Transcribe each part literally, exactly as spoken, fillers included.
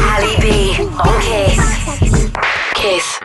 Ali B on Kiss. Kiss.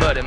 But I'm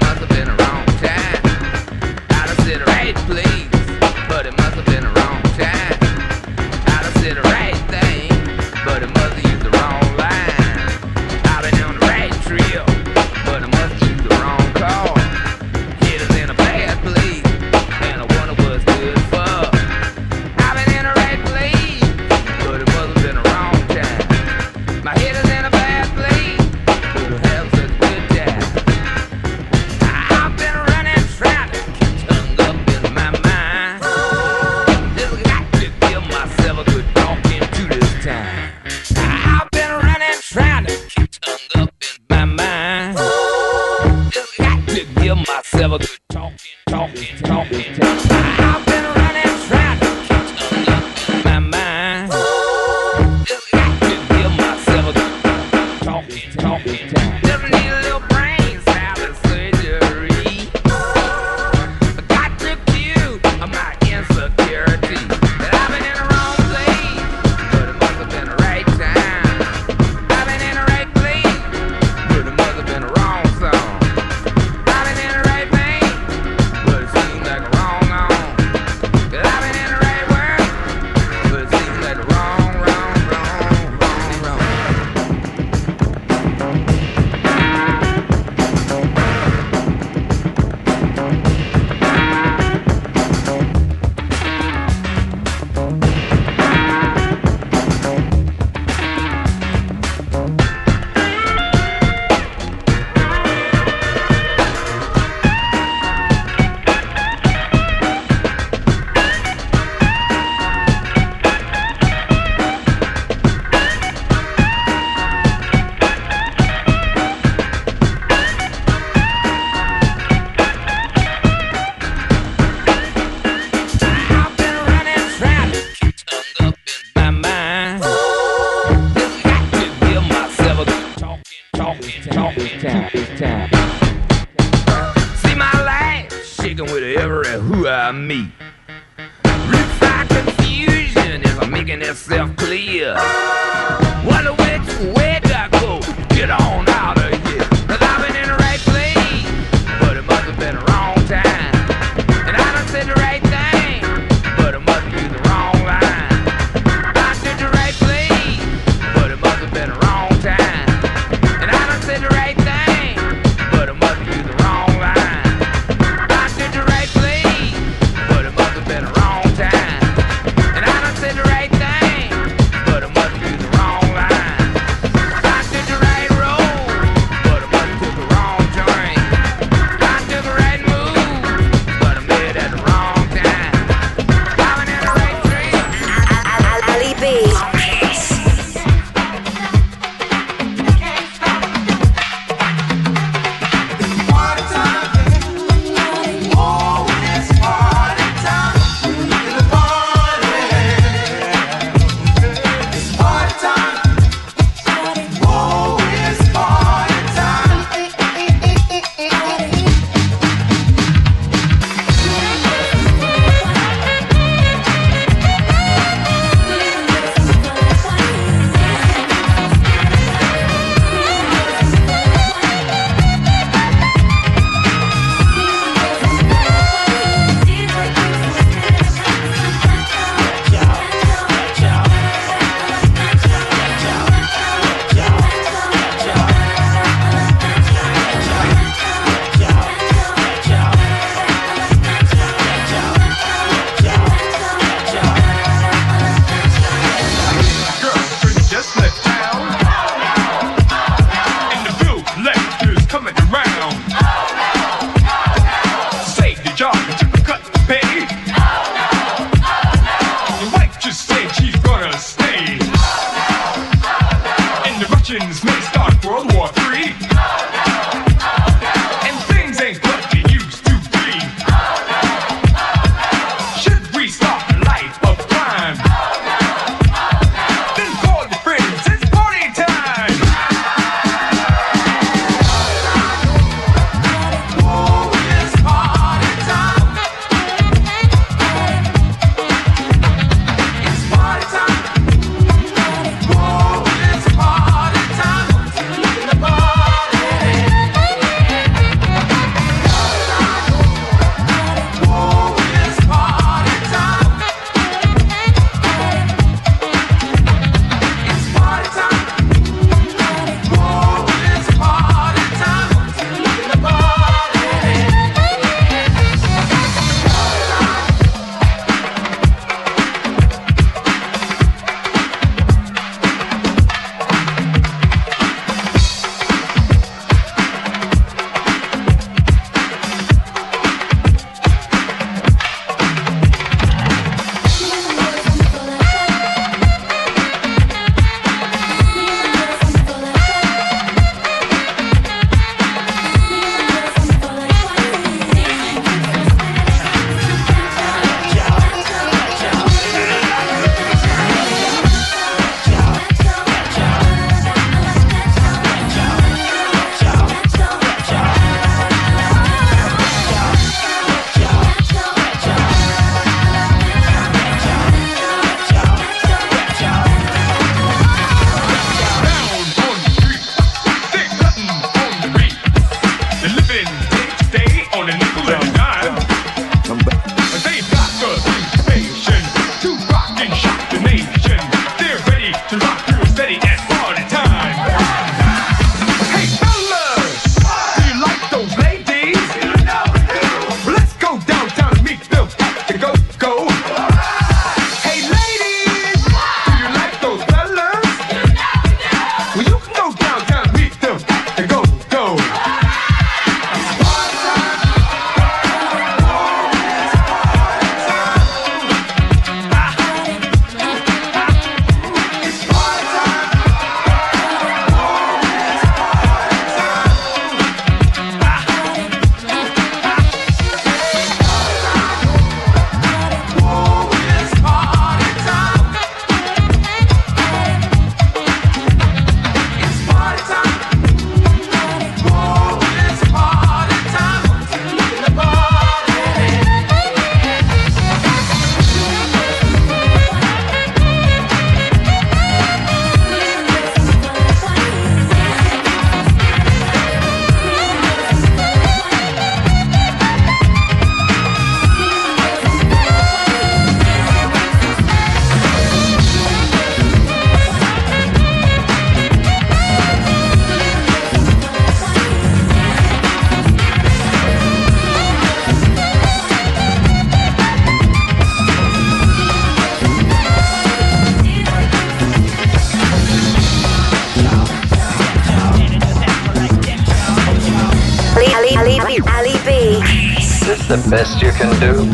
the best you can do.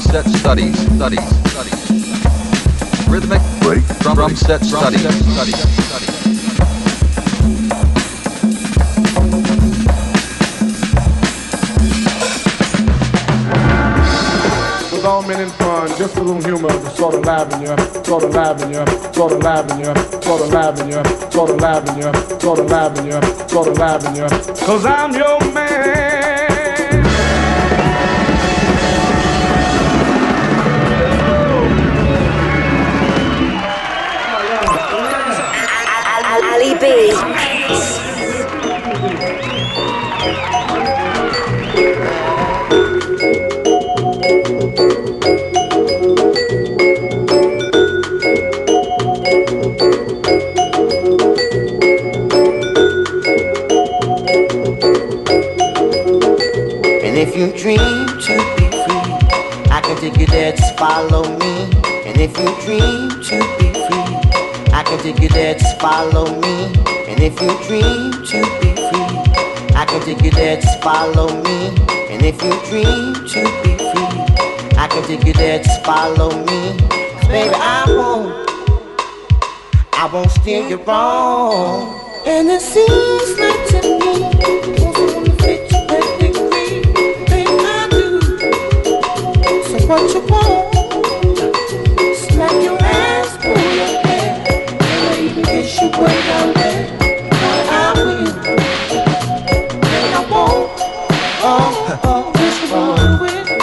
Set studies, studies, studies. Rhythmic break, drum, drum set studies, studies, studies. With all men in fun, just a little humor, sort of live in you, sort of live in you, sort of live in you, sort of live in you, sort of live in you, sort of live in you, sort of live in you. Cause I'm your man. Follow me, and if you dream to be free, I can take you there, just follow me. And if you dream to be free, I can take you there, just follow me. And if you dream to be free, I can take you there, just follow me. Baby, I won't, I won't steer you wrong. And it seems like to me, what you want, slap your ass, pull your head, and I even get you way down there. But I will, and I won't. Oh, oh, just roll with it.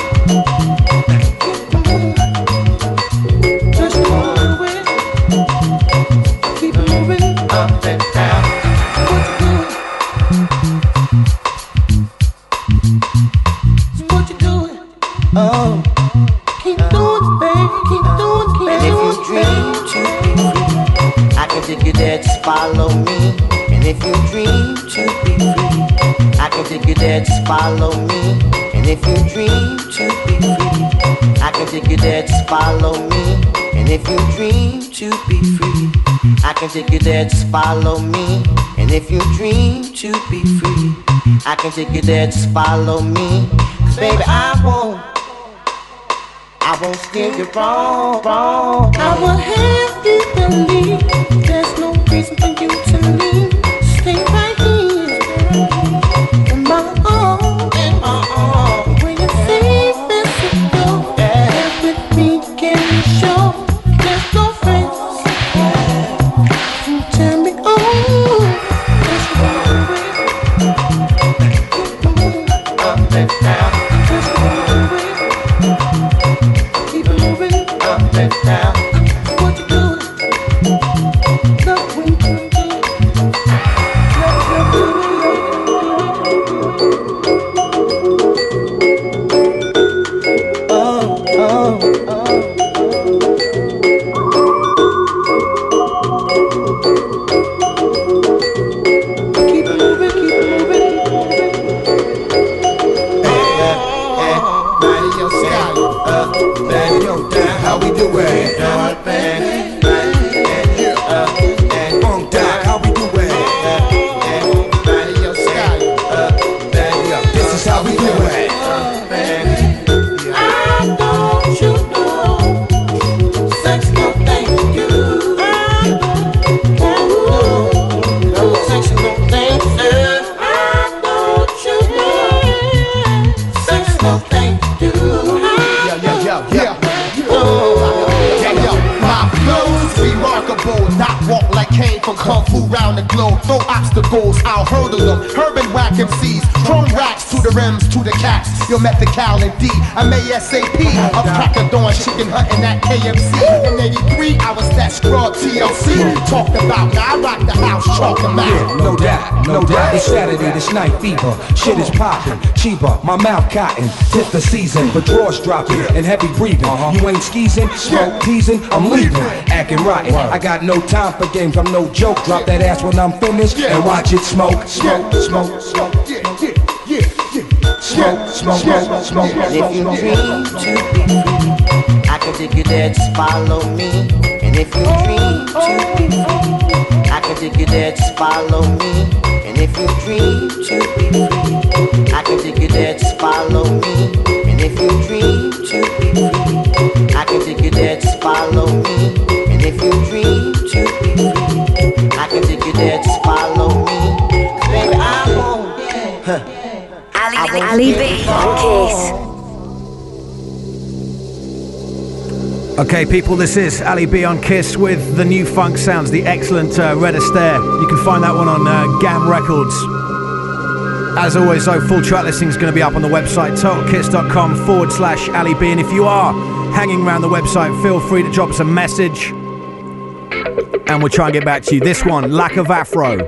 Just roll with it. Keep moving up and down. What you doing? What you doing? Oh. Follow me, and if you dream to be free, I can take you there, just follow me. And if you dream to be free, I can take you there, just follow me. And if you dream to be free, I can take you there, just follow me. And if you dream to be free, I can take you there, just follow me. Cause baby, I won't, I won't steer you wrong, wrong. I will have you believe there's no reason for you to leave. Stay right here in my arms, in my arms. When your face is secure, yeah, with me can be sure. There's no friends, yeah. You turn me on. There's no friends. Up and down. There's no friends. Keep moving up and down. You'll met the cow and D, I'm ASAP. I'm cracking on chicken hunting at K M C. In eighty-three, I was that scrub T L C. Talked about, now I rock the house, chalk them out. Yeah, no doubt, no doubt. It's Saturday, this night fever. Shit is popping, cheaper, my mouth cotton. Tip the season, but drawers dropping and heavy breathing. You ain't skeezing, smoke teasing, I'm leaving. Acting rotten, I got no time for games, I'm no joke. Drop that ass when I'm finished and watch it smoke, smoke, smoke, smoke. Smoke, smoke, smoke, smoke. And if you dream to be free, I can take you there, just follow me. And if you dream to be free, I can take you there, just follow me. And if you dream to be free, I can take you there, just follow me. And if you dream to be free, I can take you there, just follow me. And if you dream to be free, I can take you there, just follow me. Baby, I won't. Huh. Ali B. on Kiss. Okay, people, this is Ali B on Kiss with the new funk sounds, the excellent uh, Red Astaire. You can find that one on uh, Gam Records. As always, though, full track listing is going to be up on the website, TotalKiss.com forward slash Ali B. And if you are hanging around the website, feel free to drop us a message, and we'll try and get back to you. This one, Lack of Afro.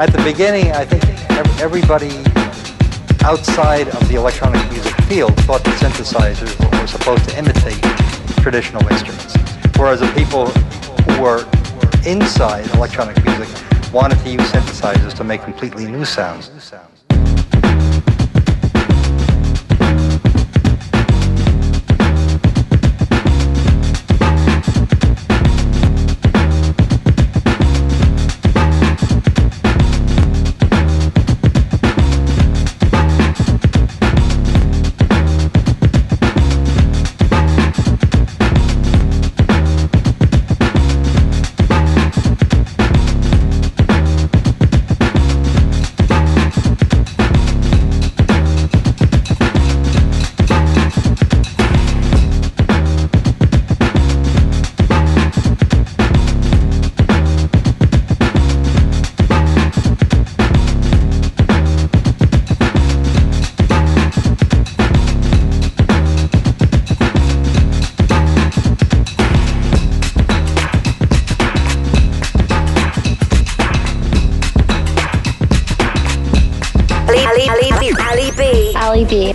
At the beginning, I think everybody outside of the electronic music field thought that synthesizers were supposed to imitate traditional instruments, whereas the people who were inside electronic music wanted to use synthesizers to make completely new sounds. Ali B.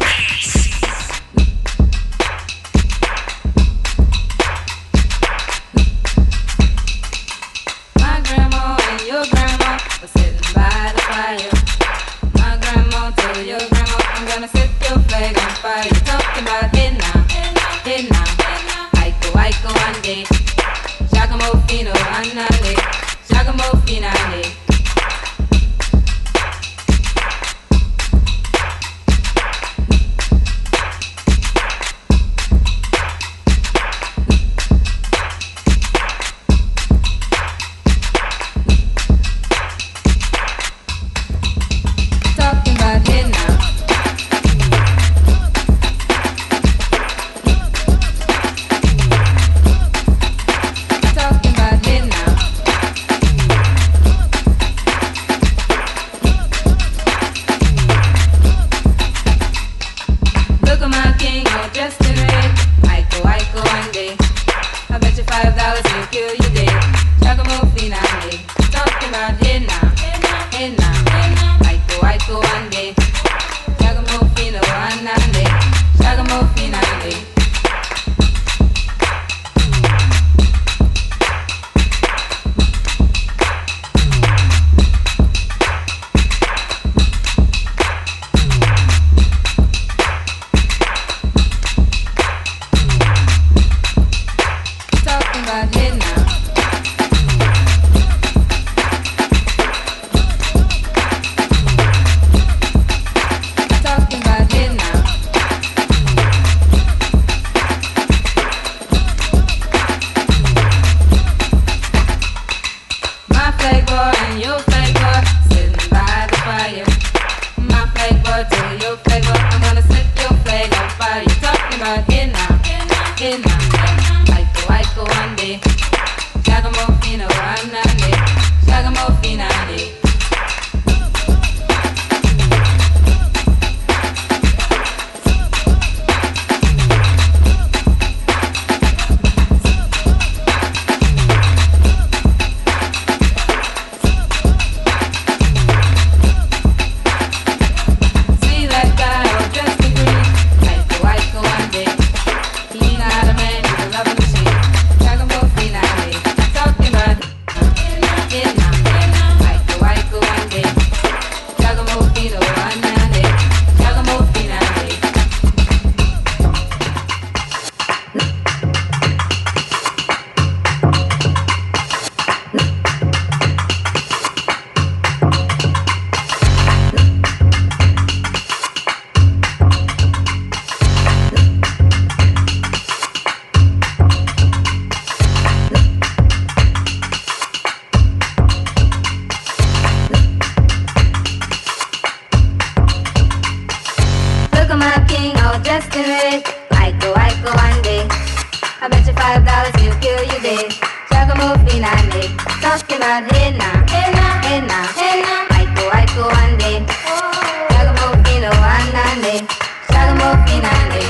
I bet you five dollars he'll kill you dead. Chaka move behind me, talking about head now, head now, head now, head now. I go, I go one day. Chaka move in a one day. Chaka move behind me.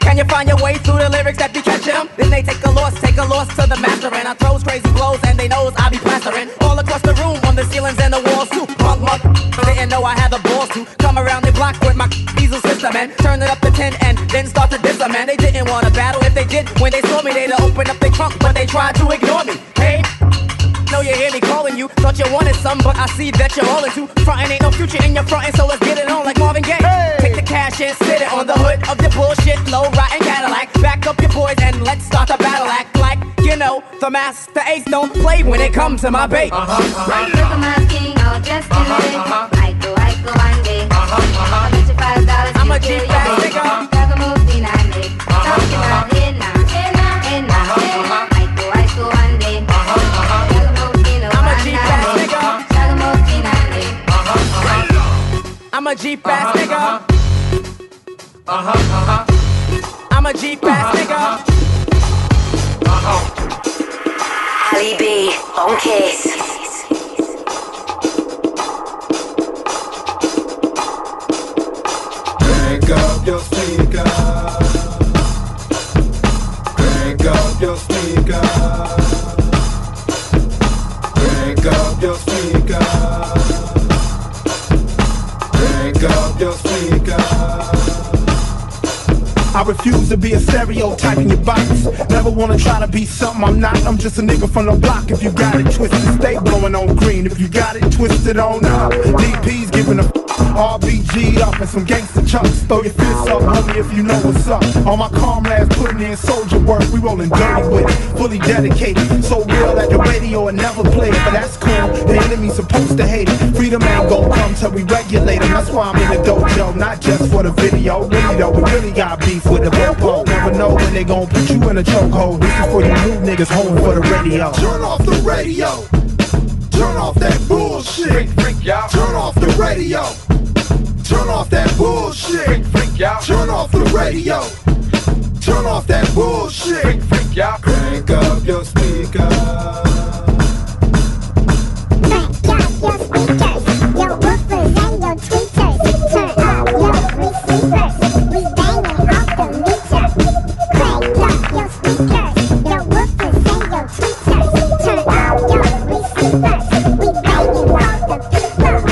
Can you find your way through the lyrics that be catching them? Then they take a loss, take a loss to the master, and I throws crazy blows, and they knows I be plastering all across the room on the ceilings and the walls too. Punk mother. Didn't know I had the balls to come around the block with my diesel system and turn it up to ten and then start to diss them. And they didn't want to battle. If they did, when they saw me, they'd open up their trunk, but they tried to ignore me. Hey, know you hear me calling you. Thought you wanted some, but I see that you're all into frontin'. Ain't no future in your frontin', so let's get it on like Marvin Gaye. Hey. Take the cash and sit it on the hood of your bullshit low rotten Cadillac. Back up your boys and let's start a battle. Act like you know the master ace don't play when it comes to my bait. Uh-huh, uh-huh. Right now. Just uh-huh, uh-huh. I go, I go one day. Uh-huh, uh-huh. I bet you five dollars I'm a cheap ass nigga. Talk about me now, nigga. Talk about it now, it now, it now, it now. I go, I go one day. Talk about me now, I'm a cheap ass nigga. Talk about me now, nigga. I'm a cheap ass nigga. Uh-huh, uh-huh. I'm a cheap ass nigga. Uh-huh. Ali B on Kiss. Crank up your speaker. Crank up your speaker. Crank up your speaker. Crank up your speaker. I refuse to be a stereotype in your box. Never wanna try to be something I'm not. I'm just a nigga from the block. If you got it twisted, stay blowing on green. If you got it twisted on up, D P's giving a R B G'd up and some gangster chucks. Throw your fists up, homie, if you know what's up. All my comrades putting in soldier work. We rolling dirty with it, fully dedicated. So real that the radio will never play it. But that's cool, the enemy's supposed to hate it. Freedom ain't gon' come till we regulate them. That's why I'm in the dojo, not just for the video. Really though, we really got beef with the popo. Never know when they gon' put you in a chokehold. This is for you new niggas home for the radio. Turn off the radio. Turn off that bullshit. Freak, freak, y'all. Turn off the radio. Turn off that bullshit. Freak, freak, y'all. Turn off the radio. Turn off that bullshit. Freak, freak, y'all. Crank up your speaker. Crank up your speakers. Your woofers and your tweeters. Turn up your receivers. We banging off the meter. Crank up your speakers. Your woofers and your tweeters. Turn up your receivers. We banging off the people.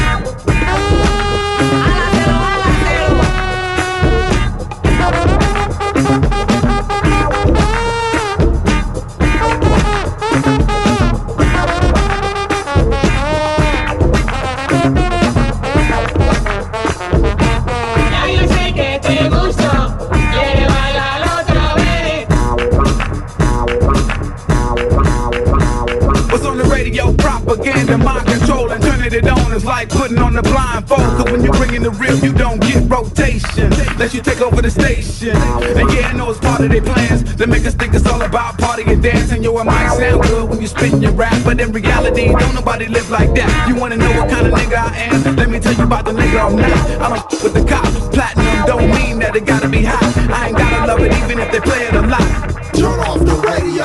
Like putting on the blindfold, cause when you bring in the real, you don't get rotation. Let you take over the station. And yeah, I know it's part of their plans to make us think it's all about party and dancing. Yo, it might sound good when you spin your rap, but in reality, don't nobody live like that. You wanna know what kind of nigga I am? Let me tell you about the nigga I'm not. I don't f with the cop. Platinum don't mean that it gotta be hot. I ain't gotta love it even if they play it a lot. Turn off the radio.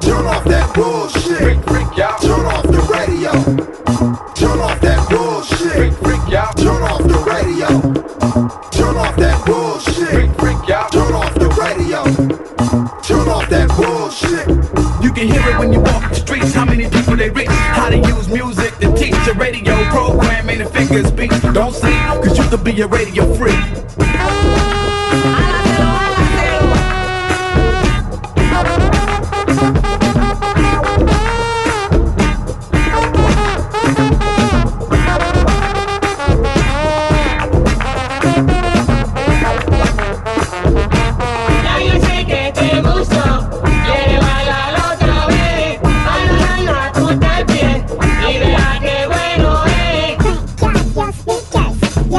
Turn off that bullshit. Freak, freak, y'all. Turn off the radio. Turn off that bullshit. Freak, freak, y'all. Turn off the radio. Turn off that bullshit. Freak, freak, y'all. Turn off the radio. Turn off that bullshit. You can hear it when you walk the streets. How many people they reach? How to use music to teach a radio program and a finger speech. Don't see, cause you could be a radio freak. Your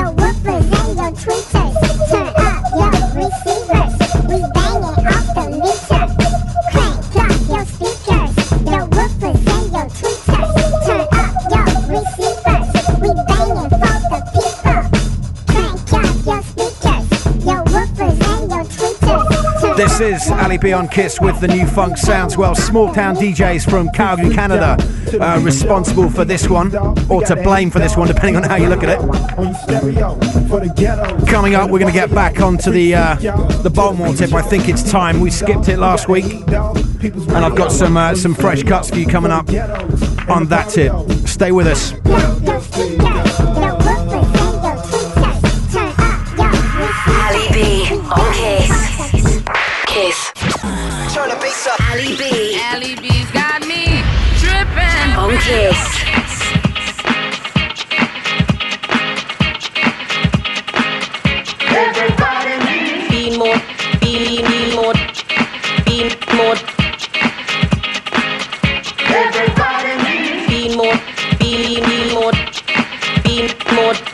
woofers and your tweeters. This is Ali B on Kiss with the new funk sounds. Well, small town D Js from Calgary, Canada, uh, responsible for this one, or to blame for this one, depending on how you look at it. Coming up, we're going to get back onto the uh, the Baltimore tip. I think it's time. We skipped it last week, and I've got some uh, some fresh cuts for you coming up on that tip. Stay with us. Ali B on Kiss. Kiss. Turn the bass up. Ali B. Ali B's got me tripping on Kiss. Everybody needs be more, be need more, be more. Everybody needs be more, be need more, be more. Be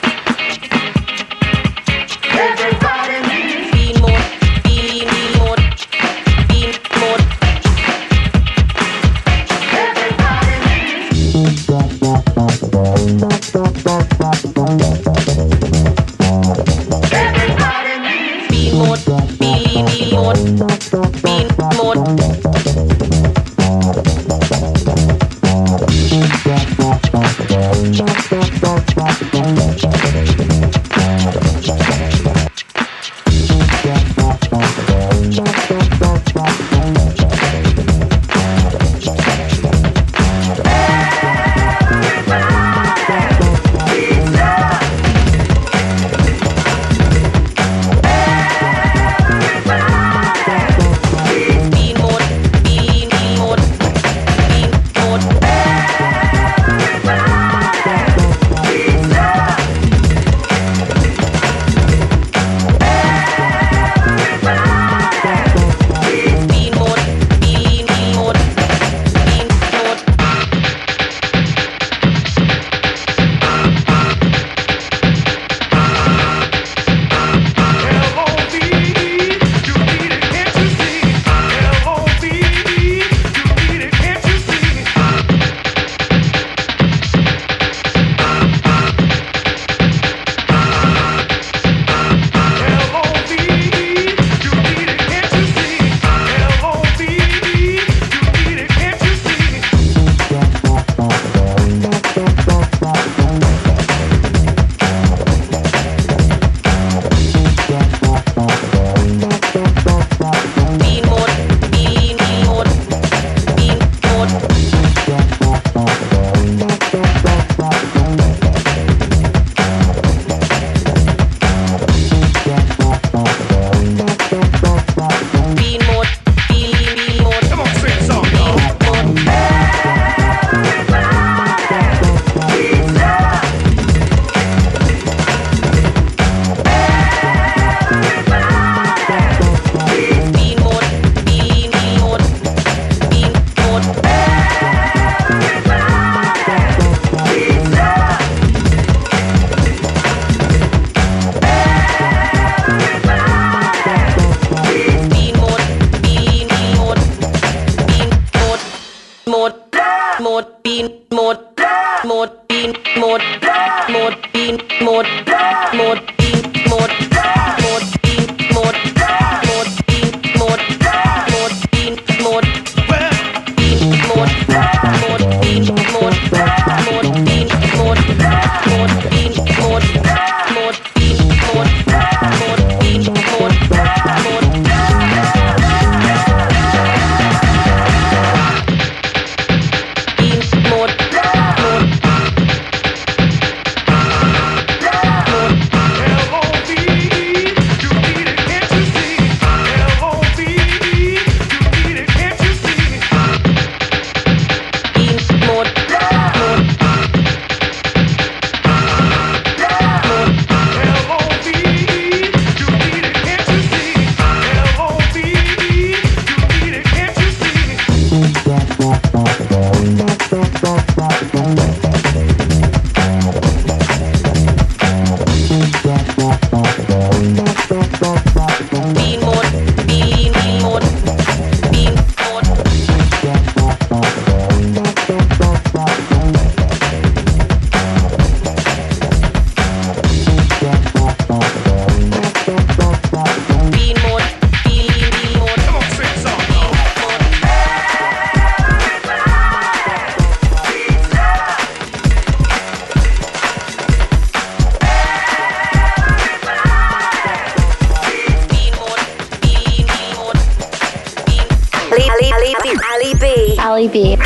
Ali B.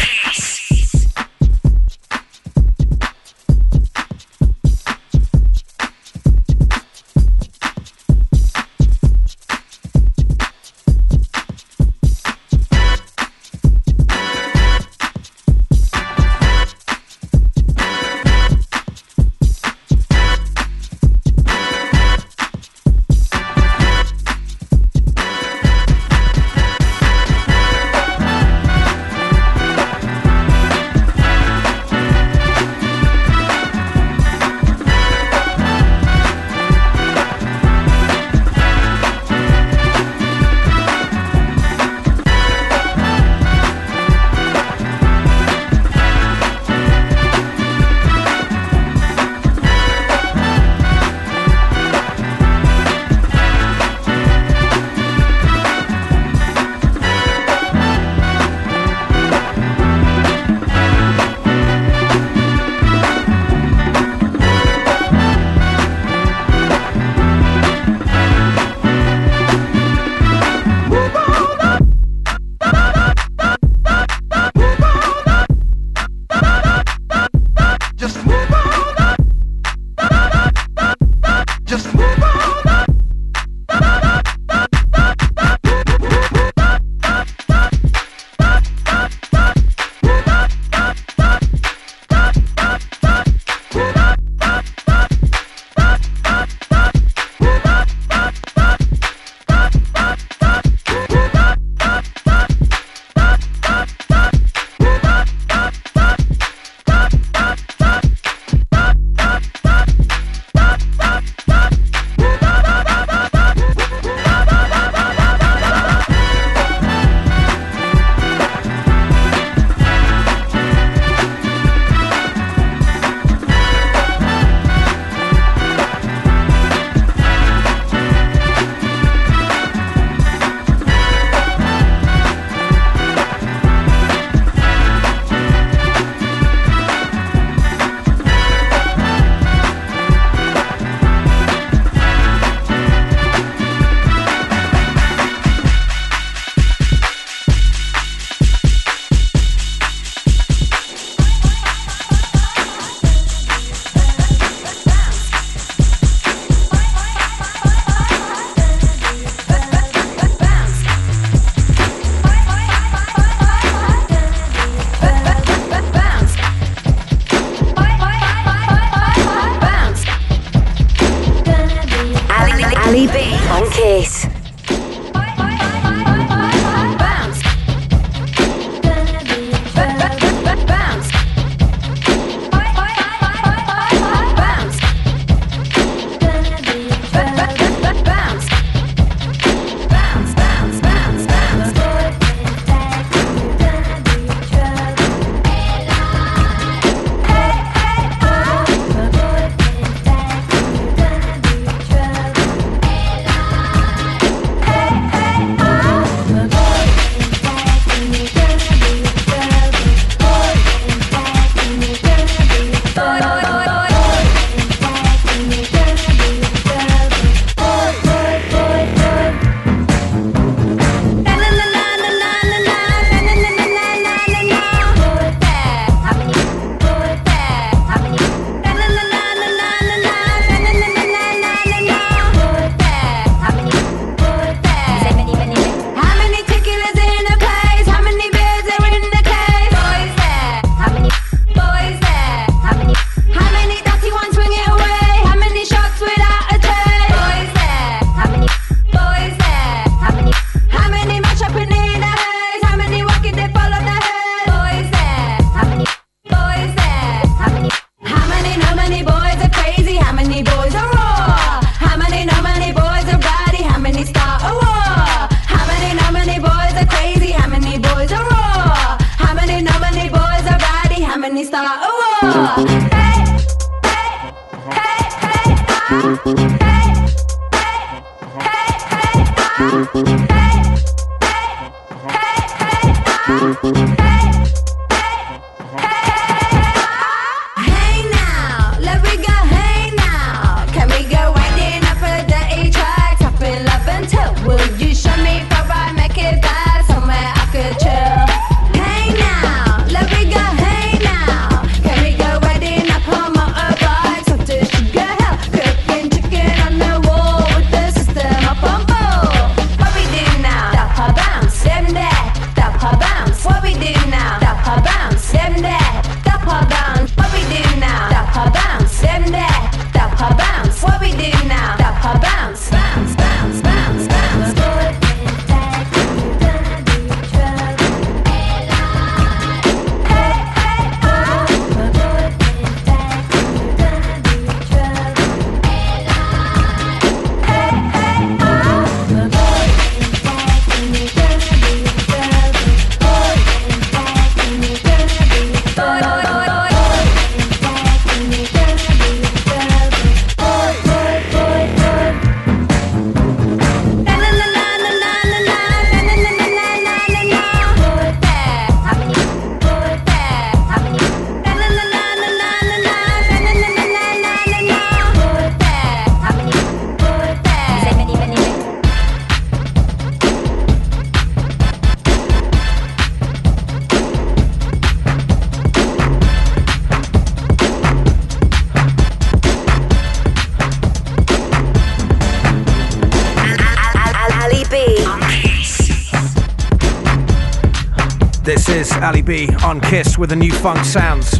is Ali B on Kiss with the new funk sounds.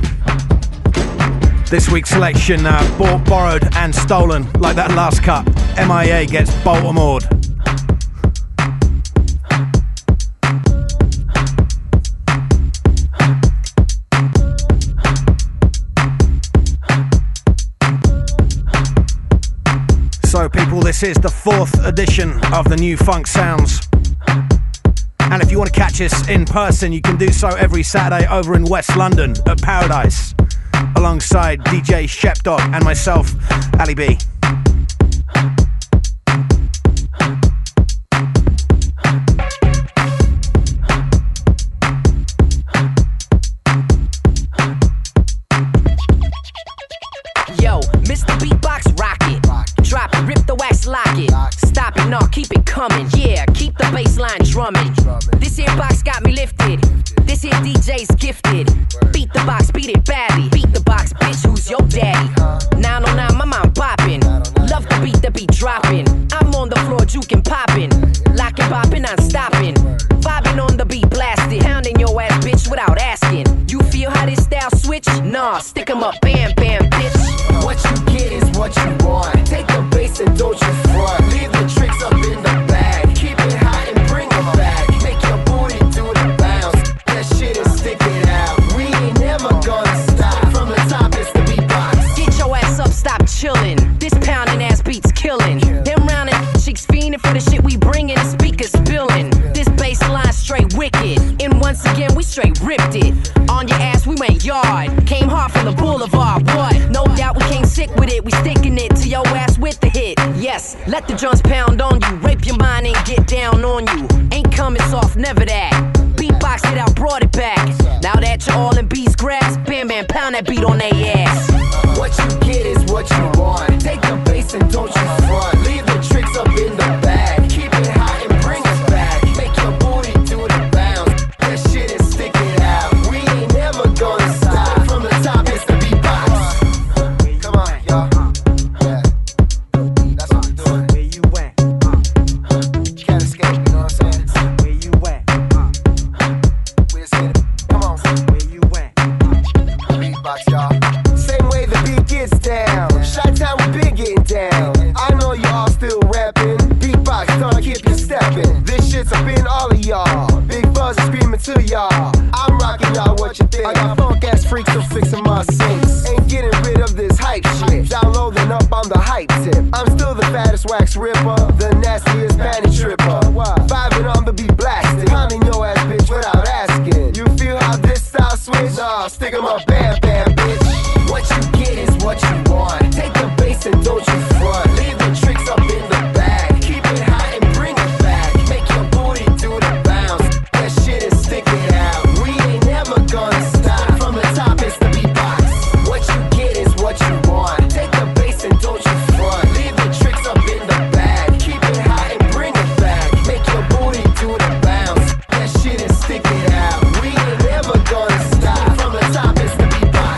This week's selection, uh, bought, borrowed and stolen, like that last cut. M I A gets Baltimore'd. So people, this is the fourth edition of the new funk sounds. And if you want to catch us in person, you can do so every Saturday over in West London at Paradise, alongside D J Shepdog and myself, Ali B. Yo, Mister Beatbox Rocket. Drop it, rip the wax, lock it. Stop it, nah, keep it coming. Yeah, keep the bassline drumming. This here box got me lifted. This here D J's gifted. Beat the box, beat it badly. Beat the box, bitch, who's your daddy? nine oh nine, my mind popping. Love the beat, the beat dropping. I'm on the floor, juking, popping. Locking, popping, I'm stopping. Vibing on the beat, blasted. Pounding your ass, bitch, without asking. You feel how this style switch? Nah, stick 'em up, bam, bam, bitch. What you get is what you want. Take the bass and don't you front. Leave the tricks up in the bag. Keep it hot and bring it back. Make your booty do the bounce. That shit is sticking out. We ain't never gonna stop. From the top, it's the beatbox. Get your ass up, stop chilling. This pounding ass beat's killing. Them roundin' chicks fiending for the shit we bringin'. The speakers spilling. This bass line straight wicked. And once again, we straight ripped it. On your ass, we went yard. Came hard from the boulevard. What? No doubt we came sick with it. We sticking it to your ass with the hit. Yes, let the drums pound on you. Rape your mind and get down on you. Ain't coming soft, never that. Beatbox it out, brought it back. Now that you're all in B's grasp, bam, bam, pound that beat on they ass. What you get is what you want. Take the bass and don't you front. Leave the tricks up in the bag. Keep it hot and bring it back. Make your booty do the bounce. That shit is sticking out. We ain't never gonna stop. From the top, it's the beatbox. Come on, y'all. Yeah. That's what I'm doing. Where you went? You can't escape, you know what I'm saying? Where you went? We're scared. Come on. Where you went? Beatbox, y'all. Same way the beat gets down. Shot time, we been getting down. I know y'all still rapping. Beatbox, don't keep you stepping. This shit's up in all of y'all. Big Fuzz is screaming to y'all. I'm rocking y'all, what you think? I got funk ass freaks, I'm fixing my sinks. Ain't getting rid of this hype shit. Downloading up on the hype tip. I'm still the fattest wax ripper, the nastiest bandit tripper. Vibing on the beat blasting. Pounding your ass, bitch, without asking. You feel how this style switch? Nah, stick 'em up, bam, bam, bitch. What you get is what you want. Take the bass and don't you front. Leave the tricks up in the bag. Keep it hot and bring it back. Make your booty do the bounce. That shit is sticking out. We ain't never gonna stop. From the top, it's the beatbox. What you get is what you want. Take the bass and don't you front. Leave the tricks up in the bag. Keep it hot and bring it back. Make your booty do the bounce. That shit is sticking out. We ain't never gonna stop. From the top, it's the beatbox.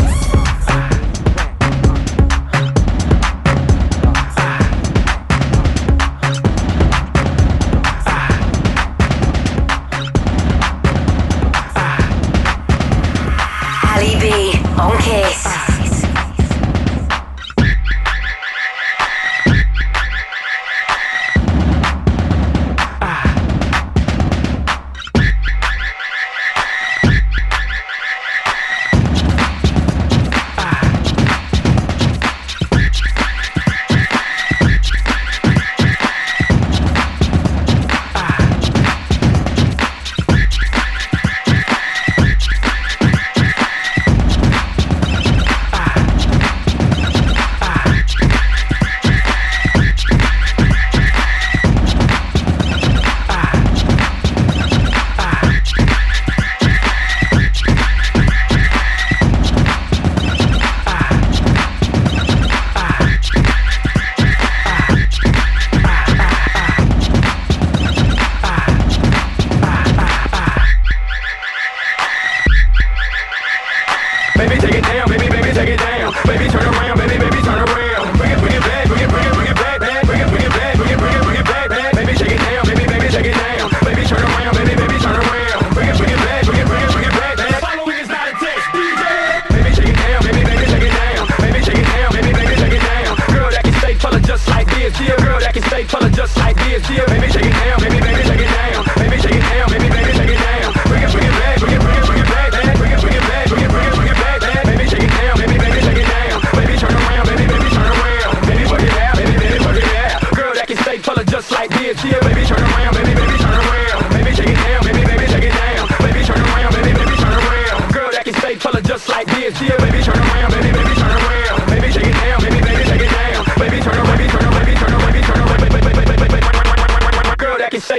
shape, tell her just like this, yeah. Baby, shake it down, baby, baby, shake it down. Baby, shake it down, baby, baby, shake it down. Bring it, bring it back, bring it, bring it, bring it back, back. Bring it, bring it back, bring it, bring it, bring it back, back. Baby, shake it down, baby, baby, shake it down. Baby, turn around, baby, baby, turn around. Baby, put it out, baby, baby, put it out. Girl, that can stay, tell her just like this, yeah. Baby, turn around, baby, baby, turn around. Baby, shake it down, baby, baby, shake it down. Baby, turn around, baby, baby, turn around. Girl, that can stay, tell her just like this, yeah. Baby, turn around, baby, baby, turn around. Baby, shake it down, baby, baby, shake it down. Baby, turn around, baby, turn around.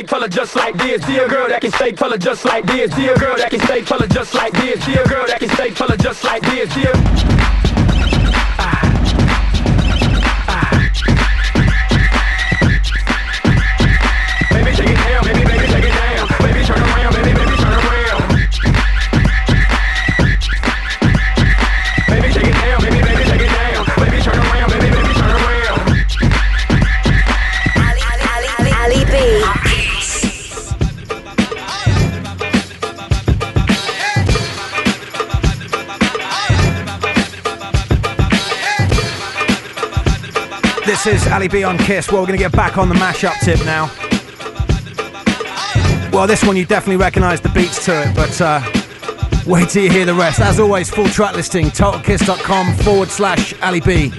Tell her just like this, dear girl that can stay, tell her just like this, dear girl that can stay, tell her just like this, dear girl that can stay, tell her just like this, dear. Baby, shake it down, baby, baby, shake it down, baby, turn around, baby, baby, turn around. Baby, shake it down, baby, baby, shake it down, baby, turn around, baby, baby, turn around. Ali B. This is Ali B on Kiss. Well, we're going to get back on the mashup tip now. Well, this one you definitely recognise the beats to it, but uh, wait till you hear the rest. As always, full track listing, TotalKiss.com forward slash Ali B.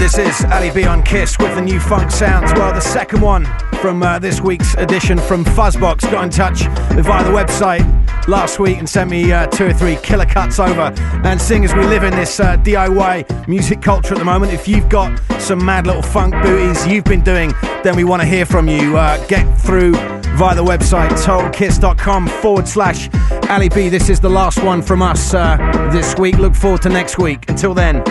This is Ali B on Kiss with the new funk sounds. Well, the second one from uh, this week's edition from Fuzzbox got in touch via the website last week and sent me uh, two or three killer cuts over. And seeing as we live in this uh, D I Y music culture at the moment, if you've got some mad little funk booties you've been doing, then we want to hear from you. Uh, get through via the website totalkiss.com forward slash Ali B. This is the last one from us uh, this week. Look forward to next week. Until then.